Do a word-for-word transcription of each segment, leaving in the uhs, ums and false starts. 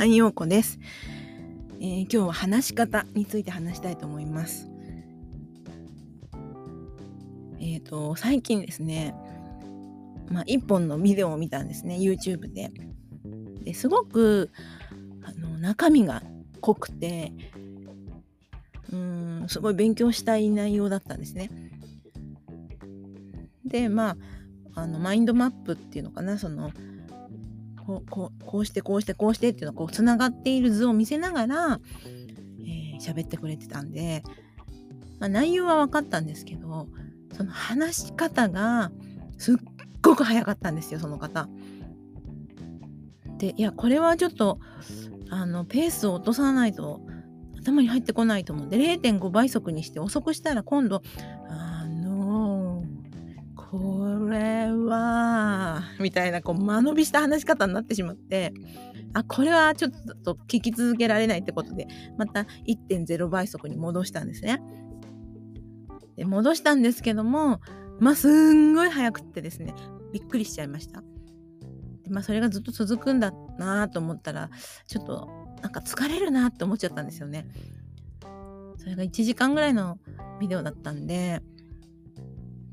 はい、陽子です。えー、今日は話し方について話したいと思います。えっと、最近ですね、まあ、一本のビデオを見たんですね、YouTube で。で、すごくあの中身が濃くて、うーん、すごい勉強したい内容だったんですね。で、まあ、あのマインドマップっていうのかな、その、こ う, こ, うこうしてこうしてこうしてっていうのがつながっている図を見せながら喋、えー、ってくれてたんで、まあ、内容は分かったんですけど、その話し方がすっごく早かったんですよ、その方で。いや、これはちょっとあのペースを落とさないと頭に入ってこないと思うんで、 れいてんご 倍速にして遅くしたら今度あのこれはみたいなこう間延びした話し方になってしまって、あ、これはちょっと聞き続けられないってことで、また いってんゼロ 倍速に戻したんですね。で、戻したんですけども、まあすんごい早くってですね、びっくりしちゃいました。で、まあ、それがずっと続くんだなと思ったら、ちょっとなんか疲れるなって思っちゃったんですよね。それがいちじかんぐらいのビデオだったんで、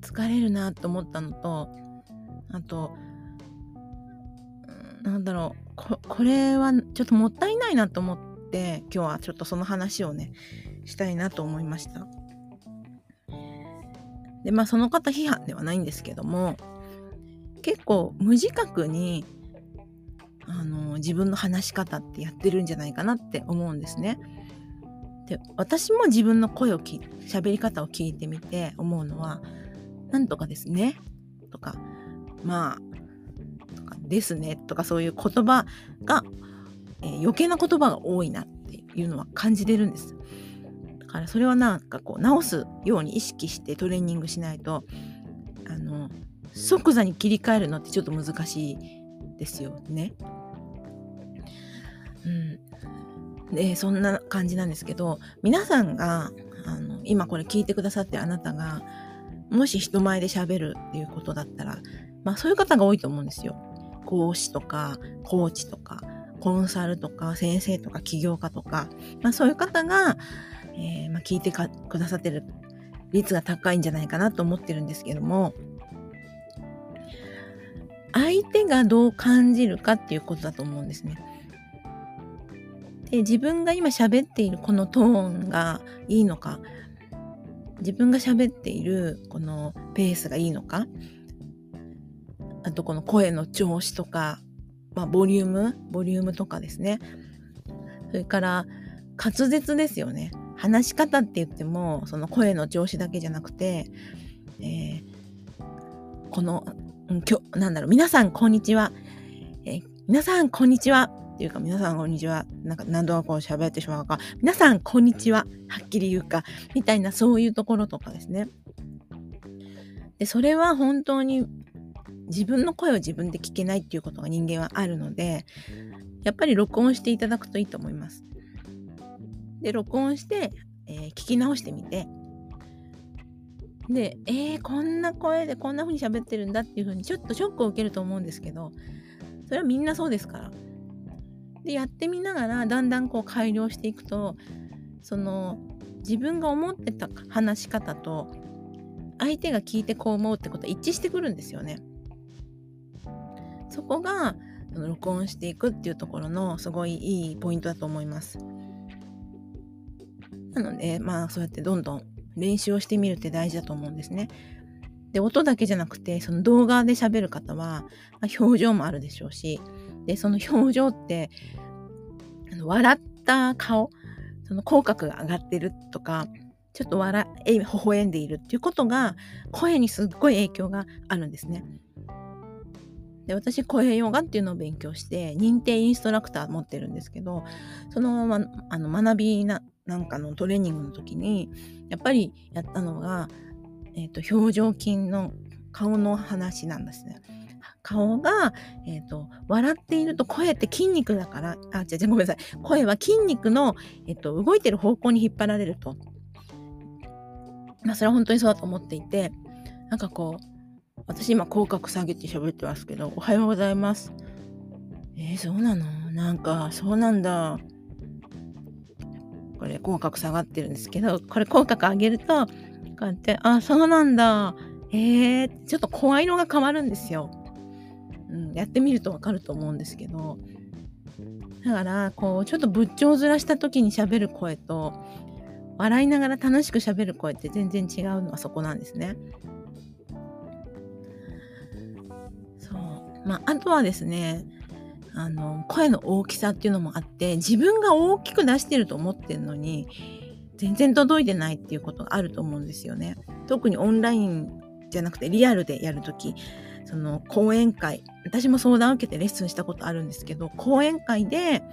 疲れるなと思ったのと、あとなんだろう、 こ, これはちょっともったいないなと思って、今日はちょっとその話をねしたいなと思いました。で、まあその方批判ではないんですけども、結構無自覚にあの自分の話し方ってやってるんじゃないかなって思うんですね。で、私も自分の声をき喋り方を聞いてみて思うのは、なんとかですねとか、まあとかですねとか、そういう言葉が、えー、余計な言葉が多いなっていうのは感じてるんです。だからそれはなんかこう直すように意識してトレーニングしないと、あの即座に切り替えるのってちょっと難しいですよね。うん、で、そんな感じなんですけど、皆さんがあの今これ聞いてくださって、あなたがもし人前で喋るっていうことだったら、まあそういう方が多いと思うんですよ。講師とかコーチとかコンサルとか先生とか起業家とか、まあそういう方が、えーまあ、聞いてかくださってる率が高いんじゃないかなと思ってるんですけども、相手がどう感じるかっていうことだと思うんですね。で、自分が今喋っているこのトーンがいいのか、自分が喋っているこのペースがいいのか、あとこの声の調子とか、まあ、ボリュームボリュームとかですね。それから滑舌ですよね。話し方って言ってもその声の調子だけじゃなくて、えー、この今日なんだろう、皆さんこんにちは、えー、皆さんこんにちはっていうか、皆さんこんにちは、なんか何度かこう喋ってしまうか、皆さんこんにちは、はっきり言うかみたいな、そういうところとかですね。で、それは本当に自分の声を自分で聞けないっていうことが人間はあるので、やっぱり録音していただくといいと思います。で、録音して、えー、聞き直してみて、で、えー、こんな声でこんな風に喋ってるんだっていう風にちょっとショックを受けると思うんですけど、それはみんなそうですから。で、やってみながらだんだんこう改良していくと、その自分が思ってた話し方と相手が聞いてこう思うってことは一致してくるんですよね。そこが録音していくっていうところのすごいいいポイントだと思います。なので、まあそうやってどんどん練習をしてみるって大事だと思うんですね。で、音だけじゃなくて、その動画で喋る方は、まあ、表情もあるでしょうし、で、その表情ってあの笑った顔、その口角が上がってるとか、ちょっと笑い微笑んでいるっていうことが声にすっごい影響があるんですね。で、私声ヨガっていうのを勉強して認定インストラクター持ってるんですけど、そのままあの学びななんかのトレーニングの時にやっぱりやったのが、えーと、表情筋の顔の話なんですね。顔が、えーと、笑っていると声って筋肉だから、あ、違う違う、ごめんなさい、声は筋肉の、えーと、動いてる方向に引っ張られると、まあ、それは本当にそうだと思っていて、なんかこう、私今口角下げて喋ってますけど、おはようございます、えー、そうなの、なんかそうなんだ。これ口角下がってるんですけど、これ口角上げるとこうやって、あ、そうなんだ、えー、ちょっと声色が変わるんですよ、うん、やってみるとわかると思うんですけど、だからこうちょっと仏頂ずらした時に喋る声と笑いながら楽しく喋る声って全然違うのはそこなんですね。そう、まあ、あとはですね、あの声の大きさっていうのもあって、自分が大きく出してると思ってるのに全然届いてないっていうことがあると思うんですよね。特にオンラインじゃなくてリアルでやるとき、その講演会、私も相談を受けてレッスンしたことあるんですけど、講演会で、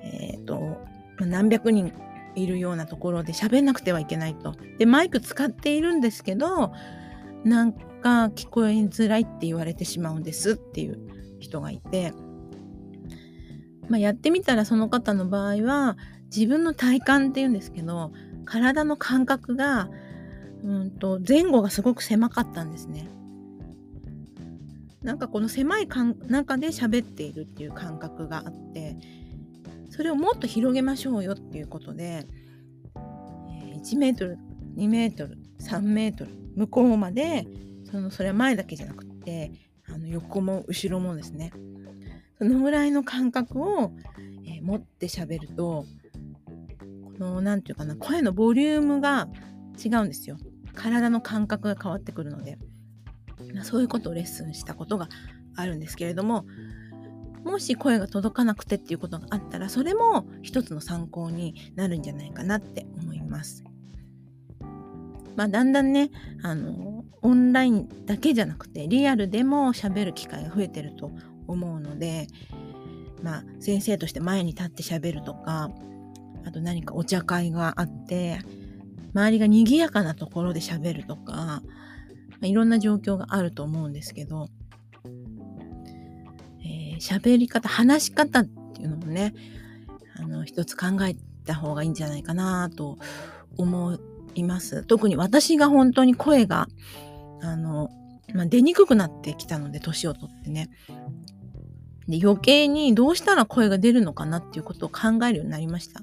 えーと、何百人いるようなところで喋んなくてはいけないと。で、マイク使っているんですけど、なんか聞こえづらいって言われてしまうんですっていう人がいて、まあ、やってみたらその方の場合は自分の体感っていうんですけど、体の感覚がうんと前後がすごく狭かったんですね。なんかこの狭い中で喋っているっていう感覚があって、それをもっと広げましょうよっていうことで、いちメートル、にメートル、さんメートル向こうまで、そのそれは前だけじゃなくて、あの横も後ろもですね、そのぐらいの感覚を、えー、持って喋ると、このなんていうかな、声のボリュームが違うんですよ。体の感覚が変わってくるので、そういうことをレッスンしたことがあるんですけれども、もし声が届かなくてっていうことがあったら、それも一つの参考になるんじゃないかなって思います。まあ、だんだんね、あのオンラインだけじゃなくてリアルでも喋る機会が増えてると思うので、まあ、先生として前に立って喋るとか、あと何かお茶会があって周りが賑やかなところで喋るとか、いろんな状況があると思うんですけど、えー、喋り方、話し方っていうのもね、あの一つ考えた方がいいんじゃないかなと思います。特に私が本当に声があの、まあ、出にくくなってきたので、年をとってね、で余計にどうしたら声が出るのかなっていうことを考えるようになりました。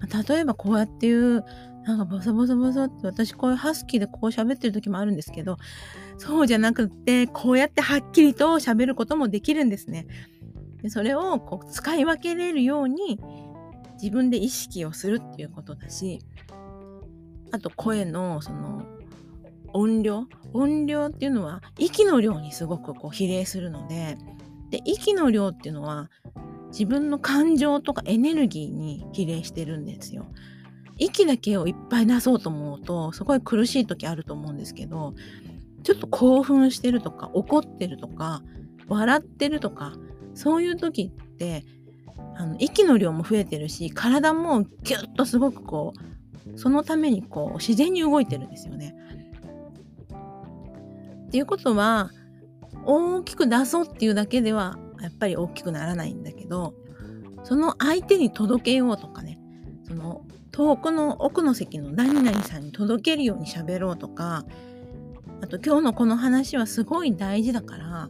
まあ、例えばこうやっていうなんかボソボソボソって、私こういうハスキーでこう喋ってる時もあるんですけど、そうじゃなくてこうやってはっきりと喋ることもできるんですね。でそれをこう使い分けれるように自分で意識をするっていうことだし、あと声のその音量、音量っていうのは息の量にすごくこう比例するので、で息の量っていうのは自分の感情とかエネルギーに比例してるんですよ。息だけをいっぱい出そうと思うとすごい苦しい時あると思うんですけど、ちょっと興奮してるとか怒ってるとか笑ってるとか、そういう時ってあの息の量も増えてるし、体もギュッとすごくこうそのためにこう自然に動いてるんですよね。っていうことは大きく出そうっていうだけではやっぱり大きくならないんだけど、その相手に届けようとかね、その遠くの奥の席の何々さんに届けるように喋ろうとか、あと今日のこの話はすごい大事だから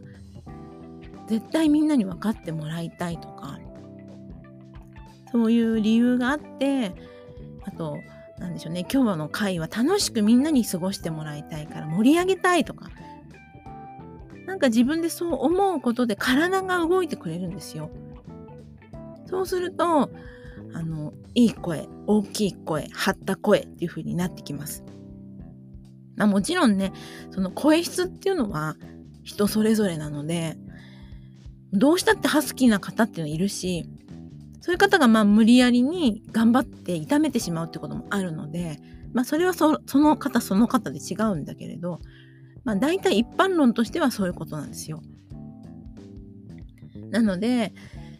絶対みんなに分かってもらいたいとか、そういう理由があって、あとなんでしょうね、今日の会は楽しくみんなに過ごしてもらいたいから盛り上げたいとか、なんか自分でそう思うことで体が動いてくれるんですよ。そうするとあのいい声、大きい声、張った声っていう風になってきます。まあ、もちろんね、その声質っていうのは人それぞれなので、どうしたってハスキーな方っていうのいるし、そういう方がまあ無理やりに頑張って痛めてしまうってこともあるので、まあ、それは そ, その方その方で違うんだけれど、まあ、大体一般論としてはそういうことなんですよ。なので、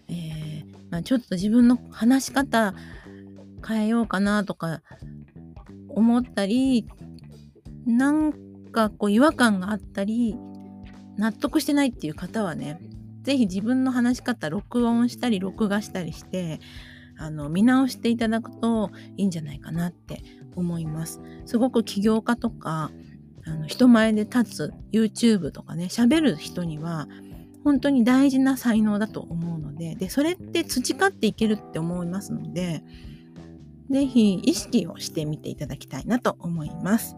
えーまあ、ちょっと自分の話し方変えようかなとか思ったり、なんかこう違和感があったり納得してないっていう方はね、ぜひ自分の話し方録音したり録画したりしてあの見直していただくといいんじゃないかなって思います。すごく起業家とかあの人前で立つ YouTube とかね、喋る人には本当に大事な才能だと思うので、でそれって培っていけるって思いますので、ぜひ意識をしてみていただきたいなと思います。